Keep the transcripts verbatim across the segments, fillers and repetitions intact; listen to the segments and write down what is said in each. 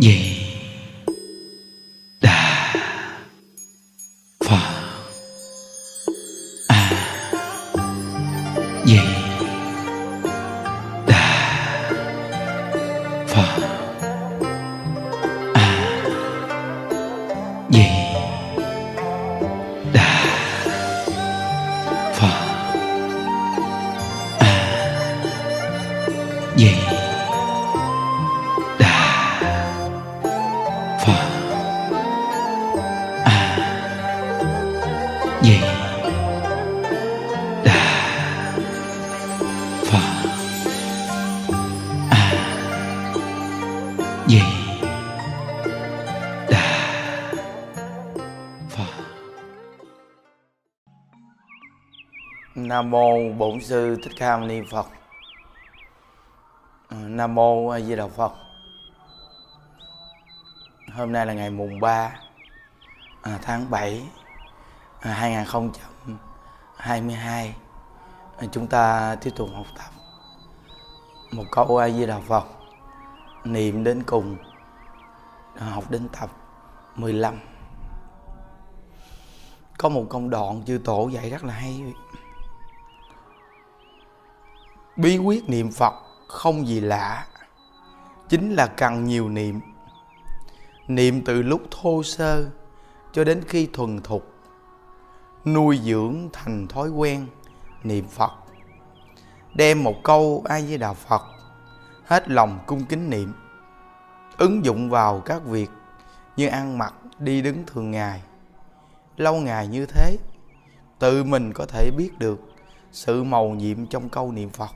Di Đà Phật. A Di Đà Phật. A Di Đà Phật. A Di Nam mô Bổn Sư Thích Ca Mâu Ni Phật. Nam mô A Di Đà Phật. Hôm nay là ngày mùng ba tháng bảy hai không hai hai. Chúng ta tiếp tục học tập một câu A Di Đà Phật niệm đến cùng, học đến tập mười lăm. Có một công đoạn chư tổ dạy rất là hay. Bí quyết niệm Phật không gì lạ, chính là cần nhiều niệm. Niệm từ lúc thô sơ cho đến khi thuần thục, nuôi dưỡng thành thói quen niệm Phật. Đem một câu A Di Đà Phật hết lòng cung kính niệm, ứng dụng vào các việc như ăn mặc, đi đứng thường ngày. Lâu ngày như thế, tự mình có thể biết được sự mầu nhiệm trong câu niệm Phật.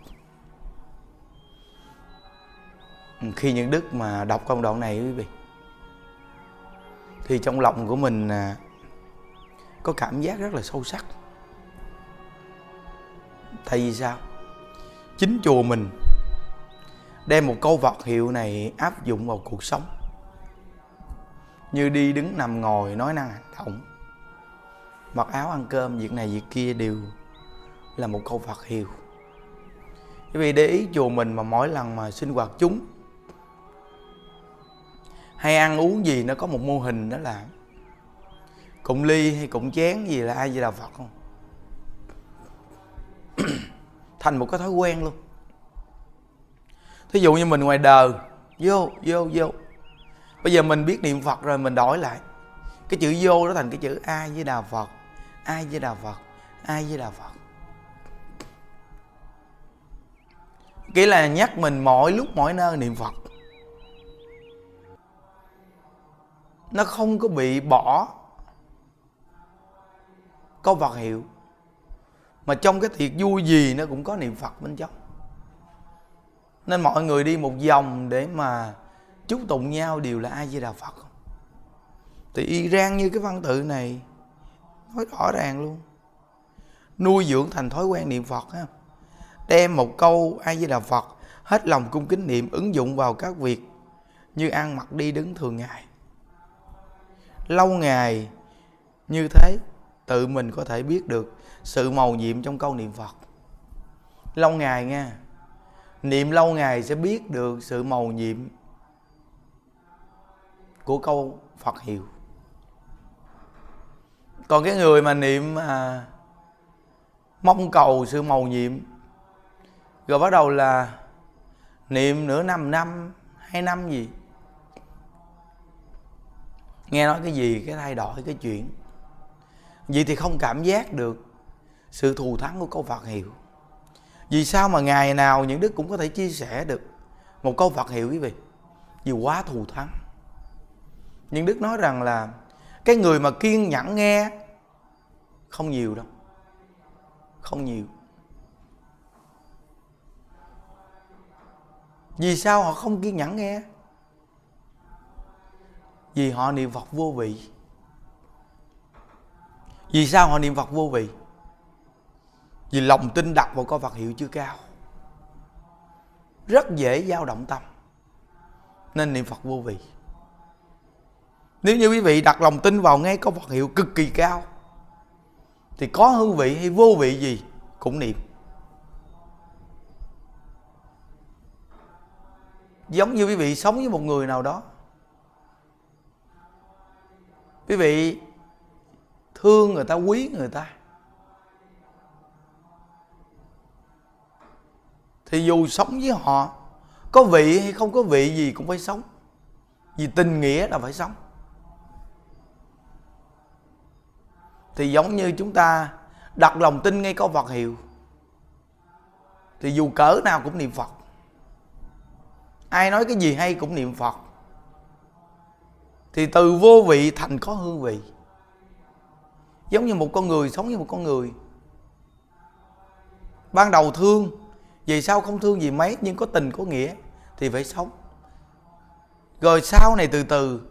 Khi những đức mà đọc công đoạn này quý vị, thì trong lòng của mình có cảm giác rất là sâu sắc. Tại vì sao? Chính chùa mình đem một câu Phật hiệu này áp dụng vào cuộc sống, như đi đứng nằm ngồi, nói năng hành động, mặc áo ăn cơm, việc này việc kia đều là một câu Phật hiệu. Vì để ý chùa mình mà mỗi lần mà sinh hoạt chúng hay ăn uống gì, nó có một mô hình đó là cụng ly hay cụng chén gì là A Di Đà Phật không? Thành một cái thói quen luôn. Thí dụ như mình ngoài đời vô vô vô, bây giờ mình biết niệm Phật rồi, mình đổi lại cái chữ vô đó thành cái chữ A Di Đà Phật, A Di Đà Phật, A Di Đà Phật. Kỹ là nhắc mình mọi lúc mọi nơi niệm Phật. Nó không có bị bỏ câu Phật hiệu, mà trong cái thiệt vui gì nó cũng có niệm Phật bên trong. Nên mọi người đi một vòng để mà chúc tụng nhau đều là A Di Đà Phật. Thì y rang như cái văn tự này nói rõ ràng luôn. Nuôi dưỡng thành thói quen niệm Phật ha. Đem một câu A Di Đà Phật hết lòng cung kính niệm, ứng dụng vào các việc như ăn mặc đi đứng thường ngày. Lâu ngày như thế, tự mình có thể biết được sự mầu nhiệm trong câu niệm Phật. Lâu ngày nha, niệm lâu ngày sẽ biết được sự mầu nhiệm của câu Phật hiệu. Còn cái người mà niệm à, mong cầu sự mầu nhiệm, rồi bắt đầu là niệm nửa năm, năm, hai năm gì, nghe nói cái gì, cái thay đổi, cái chuyện vậy thì không cảm giác được sự thù thắng của câu Phật hiệu. Vì sao mà ngày nào những đức cũng có thể chia sẻ được một câu Phật hiệu quý vị? Vì quá thù thắng. Những đức nói rằng là cái người mà kiên nhẫn nghe không nhiều đâu, không nhiều. Vì sao họ không kiên nhẫn nghe? Vì họ niệm Phật vô vị. Vì sao họ niệm Phật vô vị? Vì lòng tin đặt vào câu Phật hiệu chưa cao, rất dễ dao động tâm, nên niệm Phật vô vị. Nếu như quý vị đặt lòng tin vào ngay câu Phật hiệu cực kỳ cao, thì có hương vị hay vô vị gì cũng niệm. Giống như quý vị sống với một người nào đó, Quý vị thương người ta, quý người ta, thì dù sống với họ có vị hay không có vị gì cũng phải sống, vì tình nghĩa là phải sống. Thì giống như chúng ta đặt lòng tin ngay có Phật hiệu, thì dù cỡ nào cũng niệm Phật, ai nói cái gì hay cũng niệm Phật, thì từ vô vị thành có hương vị. Giống như một con người sống như một con người, ban đầu thương, về sau không thương gì mấy, nhưng có tình có nghĩa thì phải sống. Rồi sau này từ từ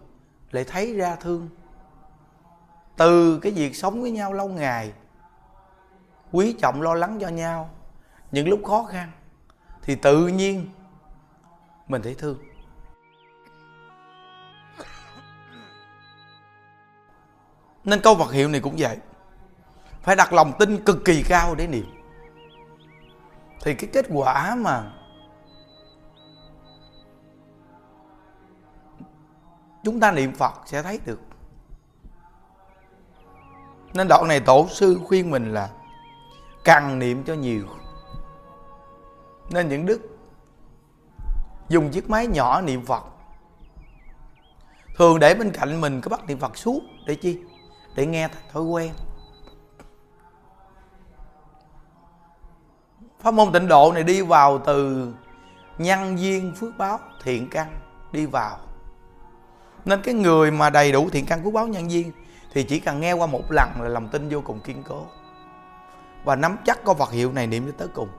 lại thấy ra thương. Từ cái việc sống với nhau lâu ngày, quý trọng lo lắng cho nhau, những lúc khó khăn, thì tự nhiên mình thấy thương. Nên câu Phật hiệu này cũng vậy, phải đặt lòng tin cực kỳ cao để niệm, thì cái kết quả mà chúng ta niệm Phật sẽ thấy được. Nên đoạn này tổ sư khuyên mình là càng niệm cho nhiều. Nên những đức dùng chiếc máy nhỏ niệm Phật, thường để bên cạnh mình có bắt niệm Phật suốt. Để chi? Để nghe thói quen. Pháp môn tịnh độ này đi vào từ nhân duyên phước báo thiện căn đi vào. Nên cái người mà đầy đủ thiện căn phước báo nhân duyên thì chỉ cần nghe qua một lần là lòng tin vô cùng kiên cố, và nắm chắc câu Phật hiệu này niệm cho tới cùng.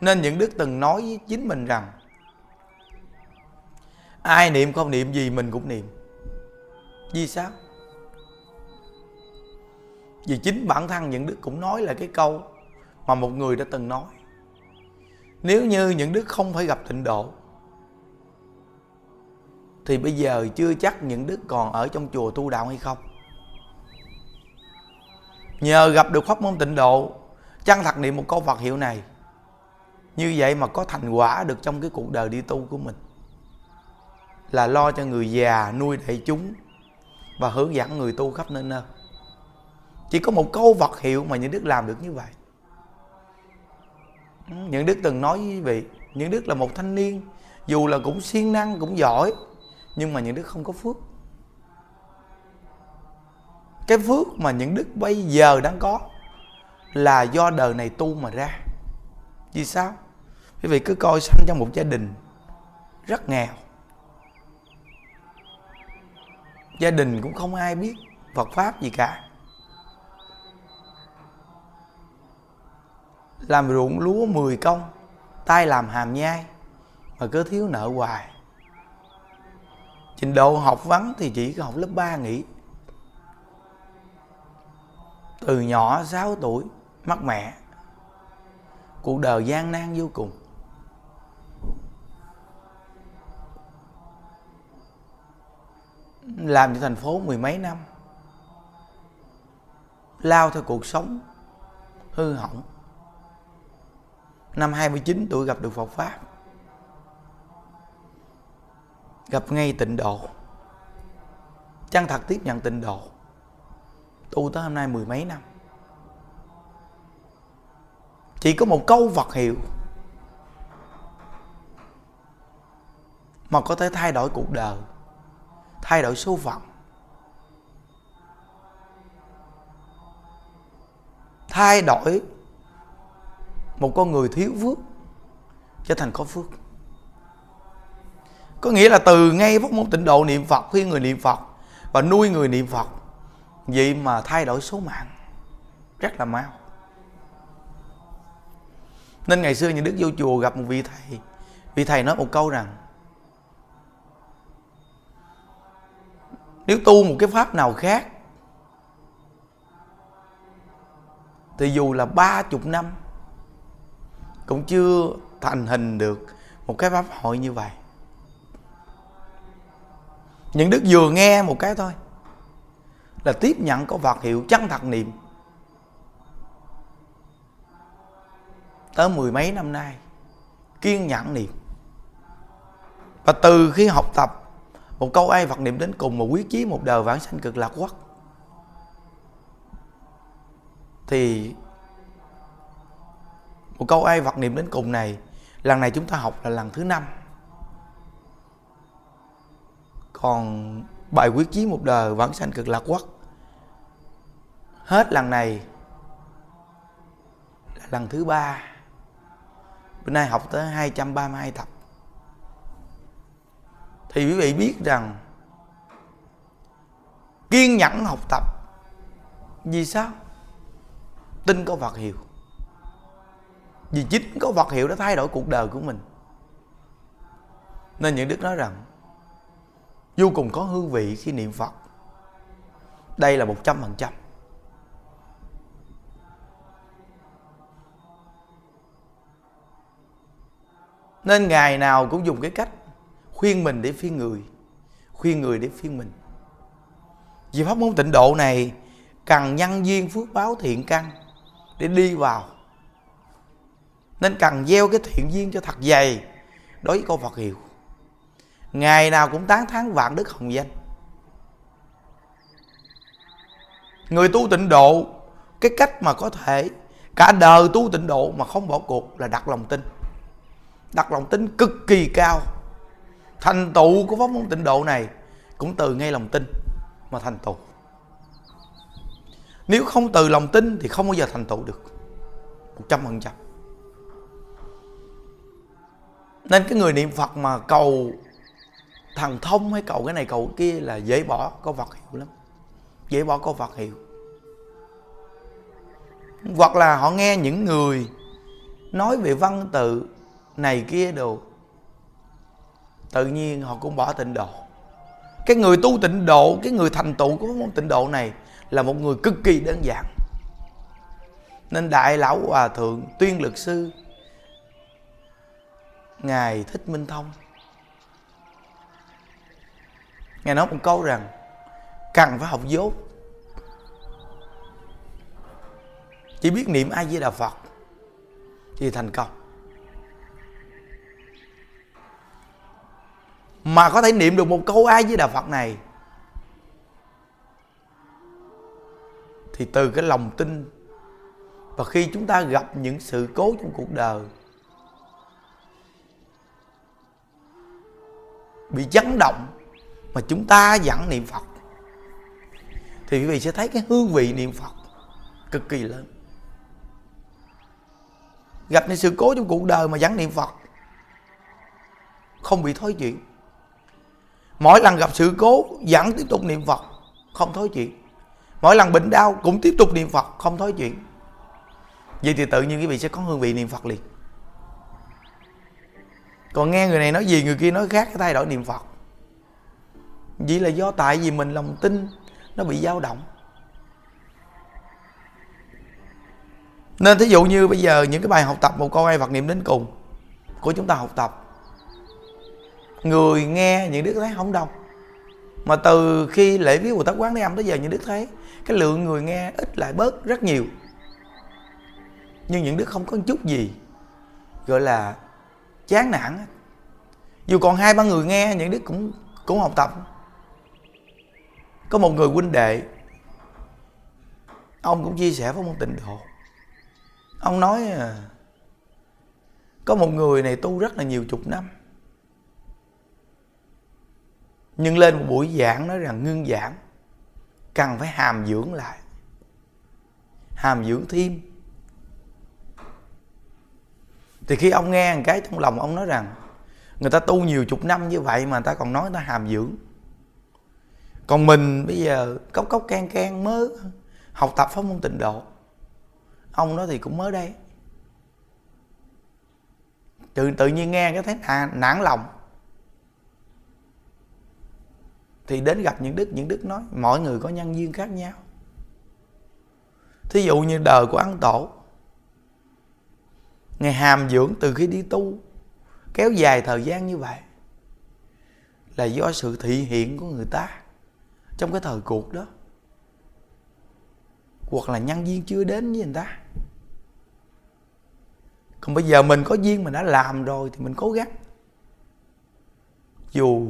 Nên những đức từng nói với chính mình rằng ai niệm không niệm gì mình cũng niệm. Vì sao? Vì chính bản thân những đức cũng nói là cái câu mà một người đã từng nói: nếu như những đức không phải gặp tịnh độ thì bây giờ chưa chắc những đức còn ở trong chùa tu đạo hay không. Nhờ gặp được pháp môn tịnh độ, chân thật niệm một câu Phật hiệu này, như vậy mà có thành quả được trong cái cuộc đời đi tu của mình, là lo cho người già, nuôi đại chúng và hướng dẫn người tu khắp nơi nơi. Chỉ có một câu Phật hiệu mà những đức làm được như vậy. Những đức từng nói với quý vị, những đức là một thanh niên, dù là cũng siêng năng, cũng giỏi, nhưng mà những đức không có phước. Cái phước mà những đức bây giờ đang có là do đời này tu mà ra. Vì sao? Quý vị cứ coi sanh trong một gia đình rất nghèo, gia đình cũng không ai biết Phật pháp gì cả, làm ruộng lúa mười công, tay làm hàm nhai, mà cứ thiếu nợ hoài. Trình độ học vấn thì chỉ có học lớp ba nghỉ. Từ nhỏ sáu tuổi mất mẹ, cuộc đời gian nan vô cùng. Làm cho thành phố mười mấy năm, lao theo cuộc sống hư hỏng. Năm hai mươi chín tuổi gặp được Phật pháp, gặp ngay tịnh độ, chân thật tiếp nhận tịnh độ, tu tới hôm nay mười mấy năm. Chỉ có một câu Phật hiệu mà có thể thay đổi cuộc đời, thay đổi số phận, thay đổi một con người thiếu phước trở thành có phước. Có nghĩa là từ ngay pháp môn tịnh độ niệm Phật, khi người niệm Phật và nuôi người niệm Phật, vậy mà thay đổi số mạng rất là mau. Nên ngày xưa những đức vô chùa gặp một vị thầy, vị thầy nói một câu rằng: nếu tu một cái pháp nào khác thì dù là ba chục năm cũng chưa thành hình được một cái pháp hội như vậy. Những đức vừa nghe một cái thôi là tiếp nhận có Phật hiệu, chân thật niệm tới mười mấy năm nay, kiên nhẫn niệm. Và từ khi học tập Một câu ai Phật niệm đến cùng mà quyết chí một đời vãng sanh cực lạc quốc, thì một câu ai Phật niệm đến cùng này, lần này chúng ta học là lần thứ năm. Còn bài quyết chí một đời vãng sanh cực lạc quốc hết lần này là lần thứ ba. Bữa nay học tới hai trăm ba mươi hai tập. Thì quý vị biết rằng kiên nhẫn học tập. Vì sao? Tin có Phật hiệu. Vì chính có Phật hiệu đã thay đổi cuộc đời của mình. Nên những Đức nói rằng vô cùng có hương vị khi niệm Phật. Đây là một trăm phần trăm. Nên ngày nào cũng dùng cái cách khuyên mình để khuyên người, khuyên người để khuyên mình. Vì pháp môn tịnh độ này cần nhân duyên phước báo thiện căn để đi vào, nên cần gieo cái thiện duyên cho thật dày đối với câu Phật hiệu. Ngày nào cũng tán thán vạn đức hồng danh. Người tu tịnh độ, cái cách mà có thể cả đời tu tịnh độ mà không bỏ cuộc là đặt lòng tin. Đặt lòng tin cực kỳ cao. Thành tựu của pháp môn tịnh độ này cũng từ ngay lòng tin mà thành tựu. Nếu không từ lòng tin thì không bao giờ thành tựu được một trăm phần trăm. Nên cái người niệm Phật mà cầu thần thông hay cầu cái này cầu cái kia là dễ bỏ câu Phật hiệu lắm. Dễ bỏ câu Phật hiệu. Hoặc là họ nghe những người nói về văn tự này kia đồ, tự nhiên họ cũng bỏ tịnh độ. Cái người tu tịnh độ, cái người thành tựu của môn tịnh độ này là một người cực kỳ đơn giản. Nên Đại Lão Hòa Thượng Tuyên Lực Sư, Ngài Thích Minh Thông, Ngài nói một câu rằng cần phải học dốt. Chỉ biết niệm A Di Đà Phật thì thành công. Mà có thể niệm được một câu A Di Đà Phật này thì từ cái lòng tin. Và khi chúng ta gặp những sự cố trong cuộc đời, bị chấn động mà chúng ta vẫn niệm Phật, thì quý vị sẽ thấy cái hương vị niệm Phật cực kỳ lớn. Gặp những sự cố trong cuộc đời mà vẫn niệm Phật, không bị thối chuyện. Mỗi lần gặp sự cố vẫn tiếp tục niệm Phật, không thối chuyện. Mỗi lần bệnh đau cũng tiếp tục niệm Phật, không thối chuyện. Vậy thì tự nhiên quý vị sẽ có hương vị niệm Phật liền. Còn nghe người này nói gì, người kia nói khác, cái thay đổi niệm Phật. Vậy là do tại vì mình lòng tin nó bị dao động. Nên thí dụ như bây giờ những cái bài học tập một câu ai Phật niệm đến cùng của chúng ta học tập, người nghe những Đức thấy không đông. Mà từ khi lễ viếng Bồ Tát Quán Thế Âm tới giờ, những Đức thấy cái lượng người nghe ít lại bớt rất nhiều. Nhưng những Đức không có chút gì gọi là chán nản. Dù còn hai ba người nghe, những Đức cũng cũng học tập. Có một người huynh đệ, ông cũng chia sẻ với môn tịnh độ. Ông nói có một người này tu rất là nhiều chục năm, nhưng lên một buổi giảng nói rằng ngưng giảng cần phải hàm dưỡng lại, hàm dưỡng thêm. Thì khi ông nghe một cái trong lòng ông nói rằng người ta tu nhiều chục năm như vậy mà người ta còn nói người ta hàm dưỡng, còn mình bây giờ cốc cốc can can mới học tập pháp môn tịnh độ. Ông nói thì cũng mới đây, tự, tự nhiên nghe cái thấy à, nản lòng. Thì đến gặp những Đức, những Đức nói mọi người có nhân duyên khác nhau. Thí dụ như đời của Ấn Tổ, Ngài hàm dưỡng từ khi đi tu kéo dài thời gian như vậy là do sự thị hiện của người ta trong cái thời cuộc đó, hoặc là nhân duyên chưa đến với người ta. Còn bây giờ mình có duyên, mình đã làm rồi thì mình cố gắng. Dù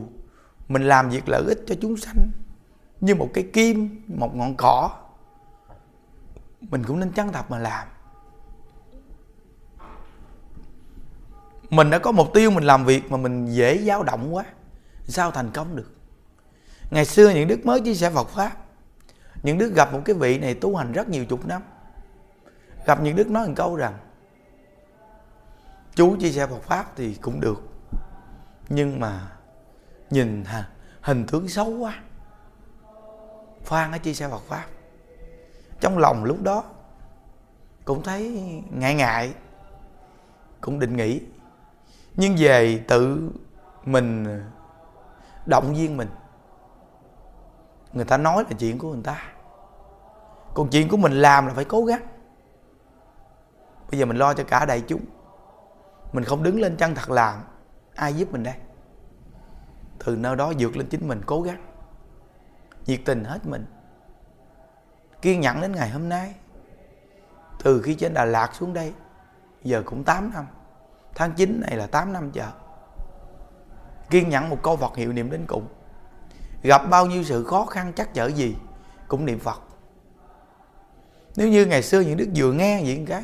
Mình làm việc lợi ích cho chúng sanh như một cái kim, một ngọn cỏ, mình cũng nên chân thật mà làm. Mình đã có mục tiêu mình làm việc mà mình dễ dao động quá, sao thành công được. Ngày xưa những đức mới chia sẻ Phật Pháp, những đức gặp một cái vị này tu hành rất nhiều chục năm, gặp những đức nói một câu rằng chú chia sẻ Phật Pháp thì cũng được, nhưng mà nhìn hả, hình tướng xấu quá. Phan đã chia sẻ Phật Pháp, trong lòng lúc đó cũng thấy ngại ngại, cũng định nghỉ, nhưng về tự mình động viên mình. Người ta nói là chuyện của người ta, còn chuyện của mình làm là phải cố gắng. Bây giờ mình lo cho cả đại chúng, mình không đứng lên chân thật làm, ai giúp mình đây? Từ nơi đó vượt lên chính mình, cố gắng, nhiệt tình hết mình, kiên nhẫn đến ngày hôm nay. Từ khi trên Đà Lạt xuống đây giờ cũng tám năm, tháng chín này là tám năm chờ. Kiên nhẫn một câu Phật hiệu niệm đến cùng. Gặp bao nhiêu sự khó khăn trắc trở gì cũng niệm Phật. Nếu như ngày xưa những đức vừa nghe những cái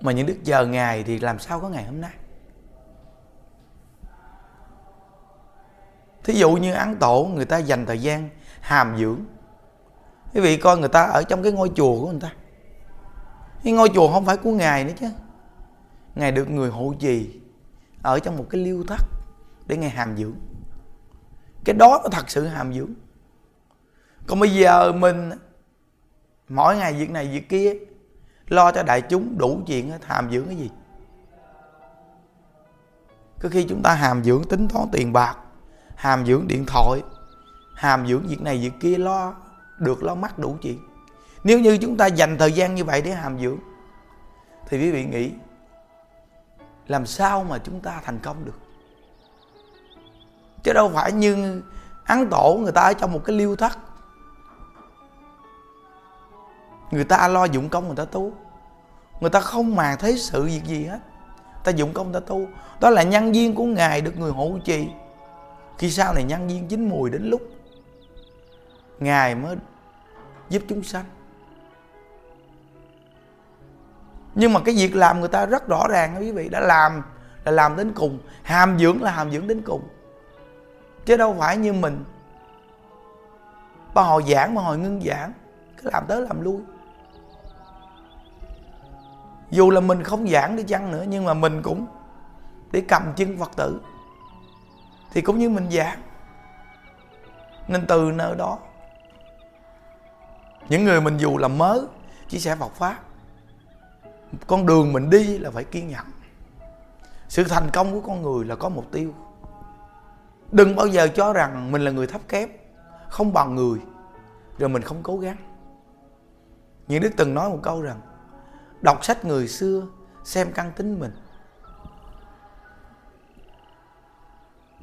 mà những đức chờ ngày thì làm sao có ngày hôm nay. Thí dụ như Ấn Tổ, người ta dành thời gian hàm dưỡng. Quý vị coi người ta ở trong cái ngôi chùa của người ta, cái ngôi chùa không phải của Ngài nữa chứ, Ngài được người hộ trì ở trong một cái liêu thất để Ngài hàm dưỡng. Cái đó nó thật sự hàm dưỡng. Còn bây giờ mình mỗi ngày việc này việc kia, lo cho đại chúng đủ chuyện, hàm dưỡng cái gì? Có khi chúng ta hàm dưỡng tính toán tiền bạc, hàm dưỡng điện thoại, hàm dưỡng việc này việc kia, lo được lo mắc đủ chuyện. Nếu như chúng ta dành thời gian như vậy để hàm dưỡng thì quý vị nghĩ làm sao mà chúng ta thành công được. Chứ đâu phải như Ấn Tổ, người ta ở trong một cái liêu thất, người ta lo dụng công người ta tu, người ta không màng thấy sự việc gì hết, người ta dụng công người ta tu. Đó là nhân viên của Ngài được người hộ trì. Khi sau này nhân viên chín mùi đến lúc Ngài mới giúp chúng sanh. Nhưng mà cái việc làm người ta rất rõ ràng, quý vị, đã làm là làm đến cùng, hàm dưỡng là hàm dưỡng đến cùng. Chứ đâu phải như mình ba hồi giảng mà hồi ngưng giảng, cứ làm tới làm lui. Dù là mình không giảng đi chăng nữa, nhưng mà mình cũng để cầm chân Phật tử thì cũng như mình giảng. Nên từ nơi đó, những người mình dù là mới chia sẻ Phật Pháp, con đường mình đi là phải kiên nhẫn. Sự thành công của con người là có mục tiêu. Đừng bao giờ cho rằng mình là người thấp kém, không bằng người, rồi mình không cố gắng. Những đức từng nói một câu rằng đọc sách người xưa, xem căn tính mình.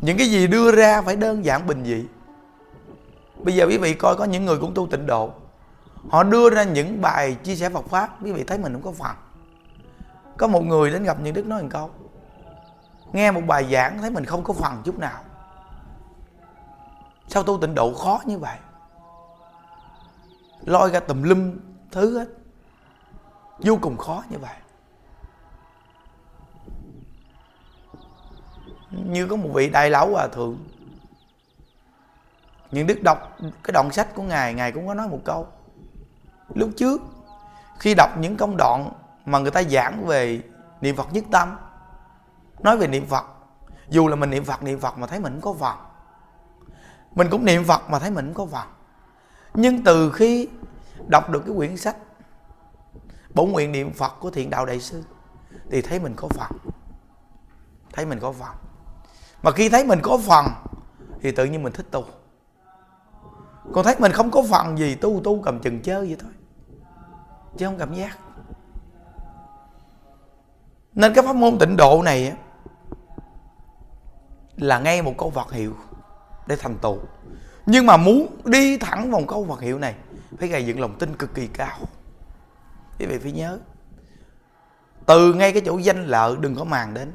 Những cái gì đưa ra phải đơn giản bình dị. Bây giờ quý vị coi có những người cũng tu tịnh độ, họ đưa ra những bài chia sẻ Phật Pháp, quý vị thấy mình cũng có phần. Có một người đến gặp những đức nói một câu, nghe một bài giảng thấy mình không có phần chút nào. Sao tu tịnh độ khó như vậy? Lôi ra tùm lum thứ hết, vô cùng khó như vậy. Như có một vị đại lão hòa thượng, những đức đọc cái đoạn sách của Ngài, Ngài cũng có nói một câu. Lúc trước khi đọc những công đoạn mà người ta giảng về niệm Phật nhất tâm, nói về niệm Phật, dù là mình niệm Phật, niệm Phật mà thấy mình không có phần. Mình cũng niệm Phật mà thấy mình không có phần. Nhưng từ khi đọc được cái quyển sách Bổ nguyện niệm Phật của Thiện Đạo Đại Sư thì thấy mình có phần. Thấy mình có phần. Mà khi thấy mình có phần thì tự nhiên mình thích tu. Còn thấy mình không có phần gì, tu tu cầm chừng chơi vậy thôi, chứ không cảm giác. Nên cái pháp môn tịnh độ này là ngay một câu Phật hiệu để thành tựu. Nhưng mà muốn đi thẳng vào câu Phật hiệu này phải gây dựng lòng tin cực kỳ cao. Quý vị phải nhớ, từ ngay cái chỗ danh lợi đừng có màng đến.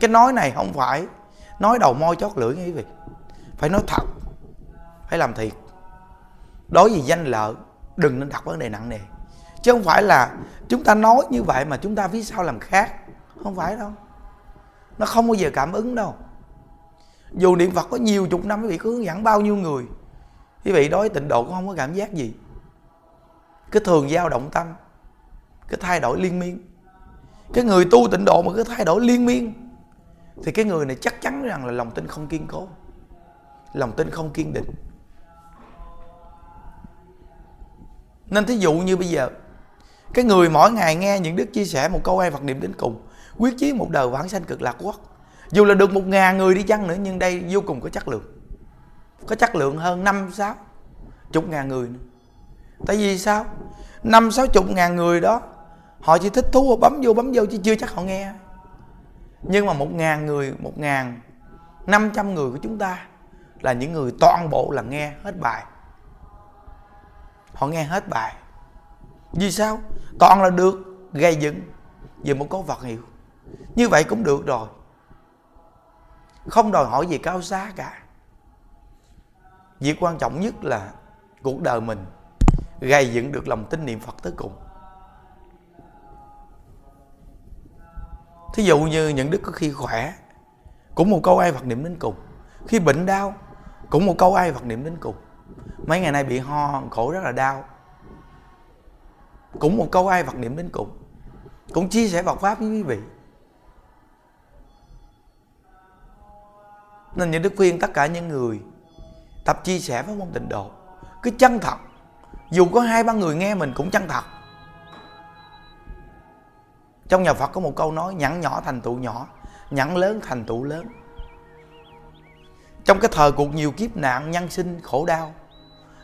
Cái nói này không phải Nói đầu môi chót lưỡi nghe quý vị. Phải nói thật, phải làm thiệt. Đối với danh lợi, đừng nên đặt vấn đề nặng nề. Chứ không phải là chúng ta nói như vậy mà chúng ta phía sau làm khác. Không phải đâu. Nó không bao giờ cảm ứng đâu. Dù niệm Phật có nhiều chục năm quý vị cứ hướng dẫn bao nhiêu người, quý vị đối với tịnh độ cũng không có cảm giác gì. Cứ thường dao động tâm, cứ thay đổi liên miên. Cái người tu tịnh độ mà cứ thay đổi liên miên thì cái người này chắc chắn rằng là lòng tin không kiên cố, lòng tin không kiên định. Nên thí dụ như bây giờ, cái người mỗi ngày nghe những đức chia sẻ một câu ai Phật niệm đến cùng, quyết chí một đời vãng sanh cực lạc quốc, dù là được một ngàn người đi chăng nữa nhưng đây vô cùng có chất lượng. Có chất lượng hơn năm, sáu, chục ngàn người nữa. Tại vì sao? Năm, sáu chục ngàn người đó họ chỉ thích thú, họ bấm vô bấm vô chứ chưa chắc họ nghe. Nhưng mà một ngàn người, một ngàn năm trăm người của chúng ta là những người toàn bộ là nghe hết bài. Họ nghe hết bài. Vì sao? Toàn là được gây dựng về một câu Phật hiệu. Như vậy cũng được rồi. Không đòi hỏi gì cao xa cả. Việc quan trọng nhất là cuộc đời mình gây dựng được lòng tin niệm Phật tới cùng. Thí dụ như những đức có khi khỏe cũng một câu ai Phật niệm đến cùng, khi bệnh đau cũng một câu ai Phật niệm đến cùng. Mấy ngày nay bị ho khổ rất là đau, cũng một câu ai Phật niệm đến cùng, cũng chia sẻ Phật pháp với quý vị. Nên những đức khuyên tất cả những người tập chia sẻ pháp môn tịnh độ cứ chân thật, dù có hai ba người nghe mình cũng chân thật. Trong nhà Phật có một câu nói: nhẫn nhỏ thành tựu nhỏ, nhẫn lớn thành tựu lớn. Trong cái thời cuộc nhiều kiếp nạn, nhân sinh khổ đau,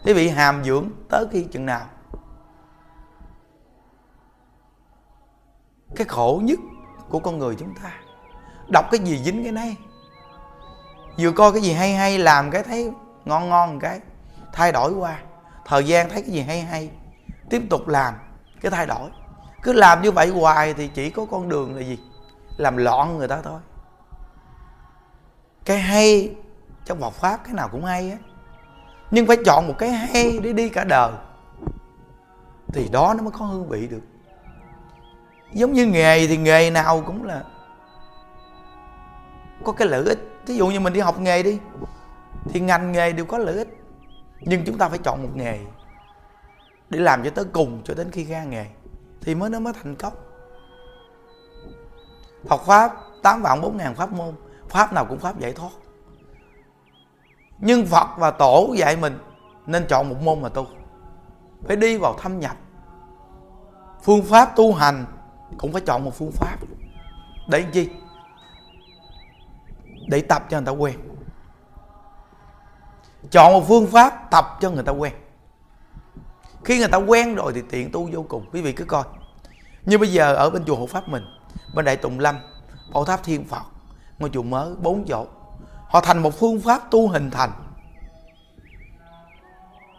quý vị hàm dưỡng tới khi chừng nào? Cái khổ nhất của con người chúng ta, đọc cái gì dính cái nấy. Vừa coi cái gì hay hay, làm cái thấy ngon ngon cái, thay đổi qua. Thời gian thấy cái gì hay hay, tiếp tục làm, cái thay đổi. Cứ làm như vậy hoài thì chỉ có con đường là gì? Làm loạn người ta thôi. Cái hay trong Phật pháp, cái nào cũng hay á, nhưng phải chọn một cái hay để đi cả đời thì đó nó mới có hương vị được. Giống như nghề thì nghề nào cũng là có cái lợi ích. Thí dụ như mình đi học nghề đi, thì ngành nghề đều có lợi ích, nhưng chúng ta phải chọn một nghề để làm cho tới cùng, cho đến khi ra nghề thì mới nó mới thành công. Học pháp tám vạn bốn ngàn pháp môn, pháp nào cũng pháp giải thoát, nhưng Phật và Tổ dạy mình nên chọn một môn mà tu, phải đi vào thâm nhập. Phương pháp tu hành cũng phải chọn một phương pháp để chi? Để tập cho người ta quen. Chọn một phương pháp tập cho người ta quen. Khi người ta quen rồi thì tiện tu vô cùng. Quý vị cứ coi, như bây giờ ở bên chùa Hộ Pháp mình, bên Đại Tùng Lâm, Bảo Tháp Thiên Phật, ngôi chùa mới, bốn chỗ, họ thành một phương pháp tu hình thành.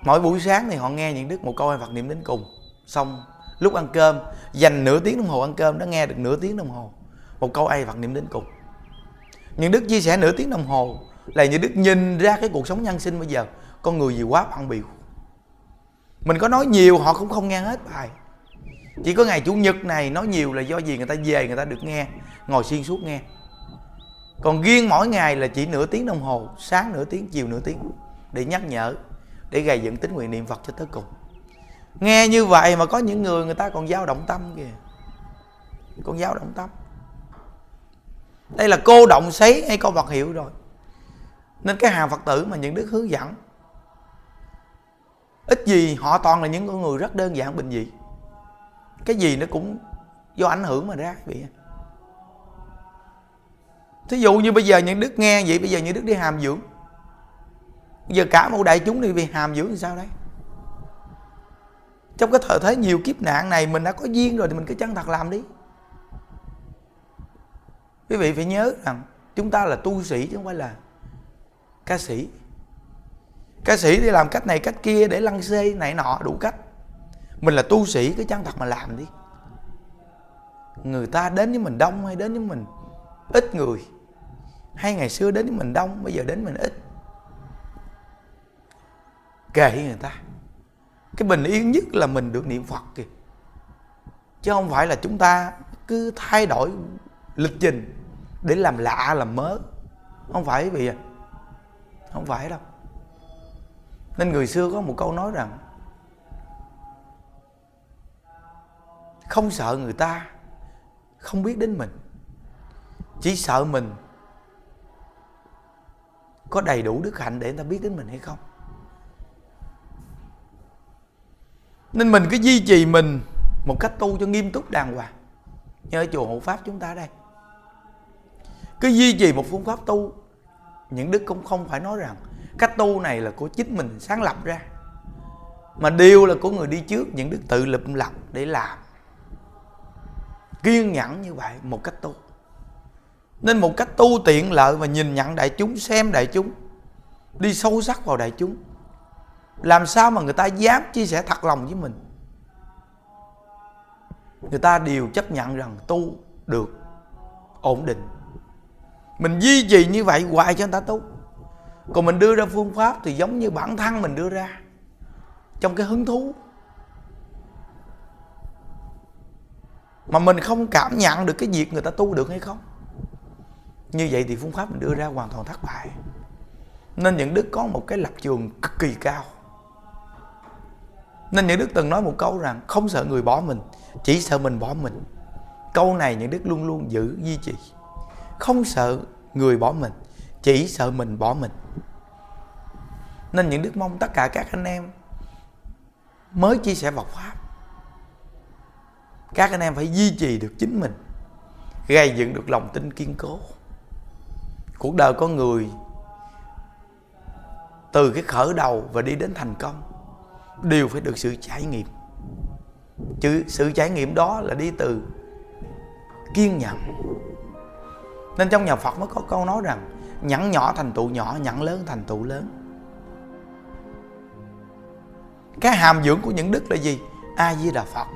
Mỗi buổi sáng thì họ nghe những đức một câu ai Phật niệm đến cùng. Xong lúc ăn cơm, dành nửa tiếng đồng hồ ăn cơm, nó nghe được nửa tiếng đồng hồ một câu ai Phật niệm đến cùng. Những đức chia sẻ nửa tiếng đồng hồ là những đức nhìn ra cái cuộc sống nhân sinh bây giờ con người gì quá bận bịu. Mình có nói nhiều họ cũng không nghe hết bài. Chỉ có ngày Chủ Nhật này nói nhiều là do gì người ta về người ta được nghe, ngồi xuyên suốt nghe. Còn riêng mỗi ngày là chỉ nửa tiếng đồng hồ, sáng nửa tiếng, chiều nửa tiếng, để nhắc nhở, để gây dựng tín nguyện niệm Phật cho tới cùng. Nghe như vậy mà có những người người ta còn dao động tâm kìa. Còn dao động tâm. Đây là cô động sấy hay câu Phật hiệu rồi. Nên cái hàng Phật tử mà những đức hướng dẫn, ít gì họ toàn là những người rất đơn giản bình dị. Cái gì nó cũng do ảnh hưởng mà ra. Thí dụ như bây giờ những đức nghe vậy, bây giờ những đức đi hàm dưỡng, bây giờ cả một đại chúng đi về hàm dưỡng thì sao đấy? Trong cái thời thế nhiều kiếp nạn này, mình đã có duyên rồi thì mình cứ chân thật làm đi. Quý vị phải nhớ rằng chúng ta là tu sĩ chứ không phải là ca sĩ. Ca sĩ thì làm cách này cách kia để lăng xê này nọ đủ cách. Mình là tu sĩ cứ chân thật mà làm đi. Người ta đến với mình đông hay đến với mình ít người Hay ngày xưa đến mình đông, bây giờ đến mình ít. Kệ người ta. Cái bình yên nhất là mình được niệm Phật kìa. Chứ không phải là chúng ta cứ thay đổi lịch trình để làm lạ, làm mới. Không phải vì vậy. Không phải đâu. Nên người xưa có một câu nói rằng không sợ người ta không biết đến mình, chỉ sợ mình có đầy đủ đức hạnh để người ta biết đến mình hay không. Nên mình cứ duy trì mình một cách tu cho nghiêm túc đàng hoàng. Như ở chùa Hộ Pháp chúng ta đây, cứ duy trì một phương pháp tu. Những đức cũng không phải nói rằng cách tu này là của chính mình sáng lập ra, mà điều là của người đi trước. Những đức tự lập lập để làm kiên nhẫn như vậy một cách tu. Nên một cách tu tiện lợi và nhìn nhận đại chúng, xem đại chúng, đi sâu sắc vào đại chúng. Làm sao mà người ta dám chia sẻ thật lòng với mình, người ta đều chấp nhận rằng tu được ổn định. Mình duy trì như vậy hoài cho người ta tu. Còn mình đưa ra phương pháp thì giống như bản thân mình đưa ra trong cái hứng thú, mà mình không cảm nhận được cái việc người ta tu được hay không. Như vậy thì phương pháp mình đưa ra hoàn toàn thất bại. Nên những đức có một cái lập trường cực kỳ cao. Nên những đức từng nói một câu rằng không sợ người bỏ mình, chỉ sợ mình bỏ mình. Câu này những đức luôn luôn giữ duy trì. Không sợ người bỏ mình, chỉ sợ mình bỏ mình. Nên những đức mong tất cả các anh em mới chia sẻ Phật Pháp, các anh em phải duy trì được chính mình, gây dựng được lòng tin kiên cố. Cuộc đời con người từ cái khởi đầu và đi đến thành công đều phải được sự trải nghiệm. Chứ sự trải nghiệm đó là đi từ kiên nhẫn. Nên trong nhà Phật mới có câu nói rằng nhẫn nhỏ thành tựu nhỏ, nhẫn lớn thành tựu lớn. Cái hàm dưỡng của những đức là gì? A Di Đà Phật.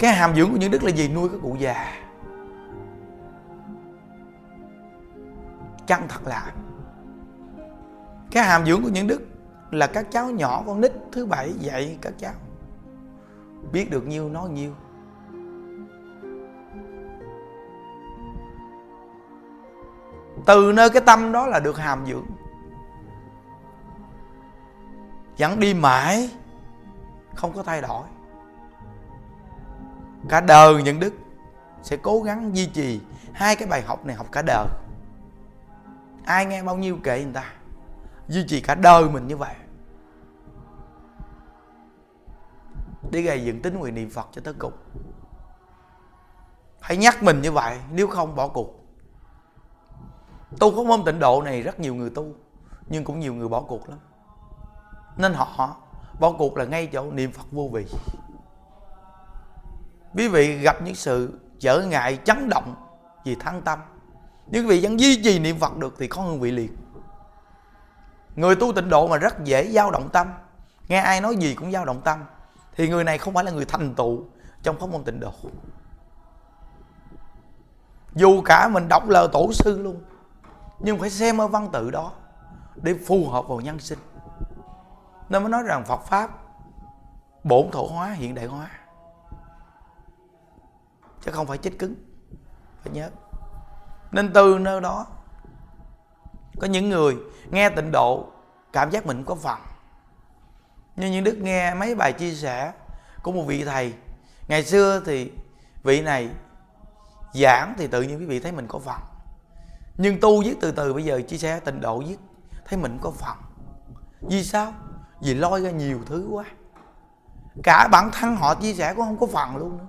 Cái hàm dưỡng của những đức là gì? Nuôi các cụ già. Chăng thật lạ. Cái hàm dưỡng của những đức là các cháu nhỏ con nít thứ bảy dạy các cháu biết được nhiêu nói nhiêu. Từ nơi cái tâm đó là được hàm dưỡng. Vẫn đi mãi, không có thay đổi. Cả đời những đức sẽ cố gắng duy trì hai cái bài học này, học cả đời. Ai nghe bao nhiêu kệ người ta, duy trì cả đời mình như vậy để gây dựng tín nguyện niệm Phật cho tới cùng. Hãy nhắc mình như vậy, nếu không bỏ cuộc. Tu pháp môn tịnh độ này rất nhiều người tu, nhưng cũng nhiều người bỏ cuộc lắm. Nên họ bỏ cuộc là ngay chỗ niệm Phật vô vị. Quý vị gặp những sự trở ngại chấn động vì thân tâm, nếu quý vị vẫn duy trì niệm Phật được thì có hương vị liền. Người tu tịnh độ mà rất dễ dao động tâm, nghe ai nói gì cũng dao động tâm, thì người này không phải là người thành tựu trong pháp môn tịnh độ. Dù cả mình đọc lời tổ sư luôn, nhưng phải xem ở văn tự đó để phù hợp vào nhân sinh. Nên mới nói rằng Phật Pháp bổn thổ hóa, hiện đại hóa, chứ không phải chết cứng. Phải nhớ. Nên từ nơi đó, có những người nghe tịnh độ cảm giác mình có phần. Nhưng những đức nghe mấy bài chia sẻ của một vị thầy, ngày xưa thì vị này giảng thì tự nhiên quý vị thấy mình có phần, nhưng tu viết từ từ bây giờ chia sẻ tịnh độ viết thấy mình có phần. Vì sao? Vì lôi ra nhiều thứ quá. Cả bản thân họ chia sẻ cũng không có phần luôn nữa.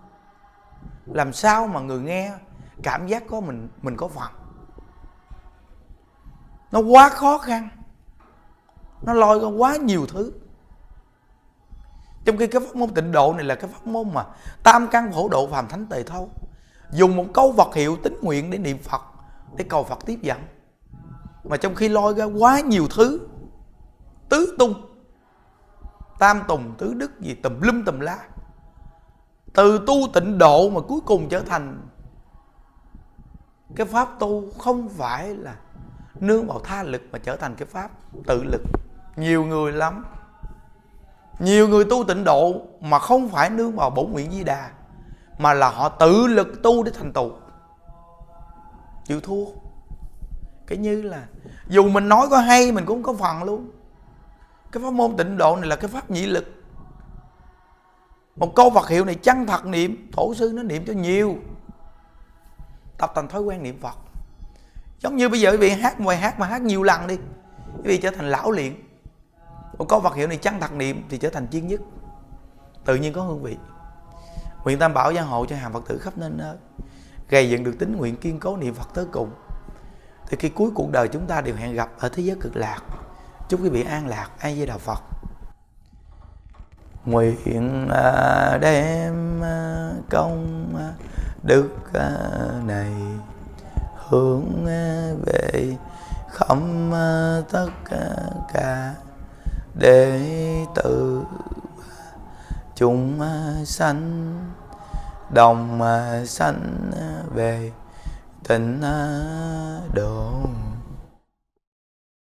Làm sao mà người nghe cảm giác có mình mình có phần? Nó quá khó khăn. Nó lôi ra quá nhiều thứ. Trong khi cái pháp môn tịnh độ này là cái pháp môn mà tam căn khổ độ phàm thánh tề thâu, dùng một câu Phật hiệu tín nguyện để niệm Phật, để cầu Phật tiếp dẫn. Mà trong khi lôi ra quá nhiều thứ, tứ tung, tam tùng, tứ đức gì tùm lum tùm lá. Từ tu tịnh độ mà cuối cùng trở thành Cái pháp tu không phải là nương vào tha lực mà trở thành cái pháp tự lực. Nhiều người lắm, nhiều người tu tịnh độ mà không phải nương vào bổn nguyện Di Đà, mà là họ tự lực tu để thành tựu. Chịu thua. Cái như là dù mình nói có hay mình cũng có phần luôn. Cái pháp môn tịnh độ này là cái pháp nhị lực. Một câu Phật hiệu này chân thật niệm, Tổ sư nó niệm cho nhiều, tập thành thói quen niệm Phật. Giống như bây giờ quý vị hát ngoài hát mà hát nhiều lần đi, quý vị trở thành lão luyện. Một câu Phật hiệu này chân thật niệm thì trở thành chuyên nhất, tự nhiên có hương vị. Nguyện Tam Bảo gia hộ cho hàng Phật tử khắp nơi nơi gầy dựng được tín nguyện kiên cố niệm Phật tới cùng, thì khi cuối cuộc đời chúng ta đều hẹn gặp ở thế giới cực lạc. Chúc quý vị an lạc. A Di Đà Phật. Nguyện đem công đức này hướng về khắp tất cả đệ tử chúng sanh, đồng sanh về tịnh độ.